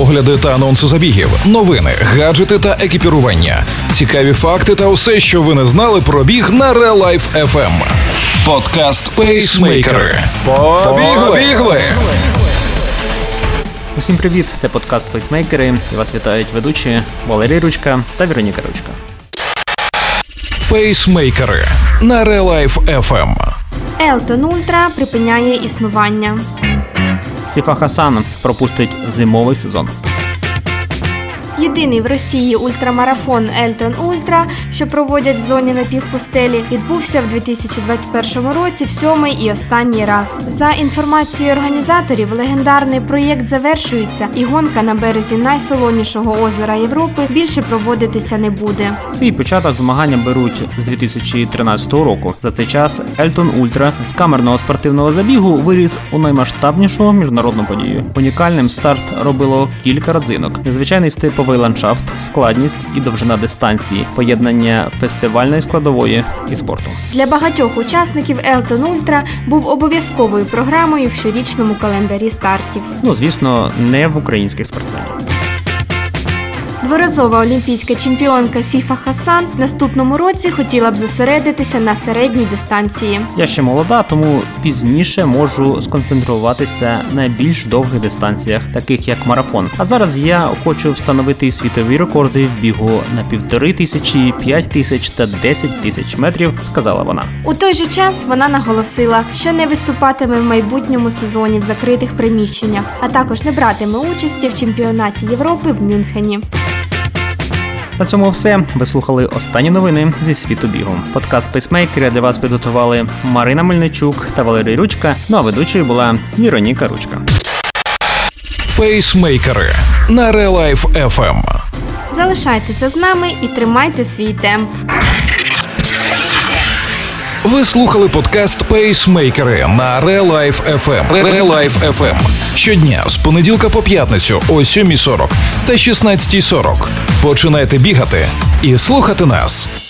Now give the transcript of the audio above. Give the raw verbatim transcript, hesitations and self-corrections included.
огляди та анонси забігів, новини, гаджети та екіпірування, цікаві факти та усе, що ви не знали про біг на RealLife еф ем. Подкаст Pacemakers. Побігли! Усім привіт! Це подкаст Pacemakers і вас вітають ведучі Валерій Ручка та Віроніка Ручка. Pacemakers на RealLife еф ем. Elton Ultra припиняє існування. Сіфан Хасан пропустить зимовий сезон. Єдиний в Росії ультрамарафон Elton Ultra, що проводять в зоні напівпустелі, відбувся в дві тисячі двадцять першому році в сьомий і останній раз. За інформацією організаторів, легендарний проєкт завершується і гонка на березі найсолонішого озера Європи більше проводитися не буде. Свій початок змагання беруть з дві тисячі тринадцятого року. За цей час Elton Ultra з камерного спортивного забігу виріс у наймасштабнішу міжнародну подію. Унікальним старт робило кілька родзинок. Незвичайний стиль ландшафт, складність і довжина дистанції, поєднання фестивальної складової і спорту. Для багатьох учасників Elton Ultra був обов'язковою програмою в щорічному календарі стартів. Ну, звісно, не в українських спортсменів. Дворазова олімпійська чемпіонка Сіфа Хасан в наступному році хотіла б зосередитися на середній дистанції. Я ще молода, тому пізніше можу сконцентруватися на більш довгих дистанціях, таких як марафон. А зараз я хочу встановити світові рекорди в бігу на півтори тисячі, п'ять тисяч та десять тисяч метрів, сказала вона. У той же час вона наголосила, що не виступатиме в майбутньому сезоні в закритих приміщеннях, а також не братиме участі в чемпіонаті Європи в Мюнхені. На цьому все. Ви слухали останні новини зі світу бігу. Подкаст Pacemakers для вас підготували Марина Мельничук та Валерій Ручка, ну а ведучою була Віроніка Ручка. Pacemakers на RealLife еф ем. Залишайтеся з нами і тримайте свій темп. Ви слухали подкаст Pacemakers на RealLife еф ем. RealLife еф ем. Щодня з понеділка по п'ятницю о сьомій сорок та шістнадцятій сорок. Починайте бігати і слухати нас.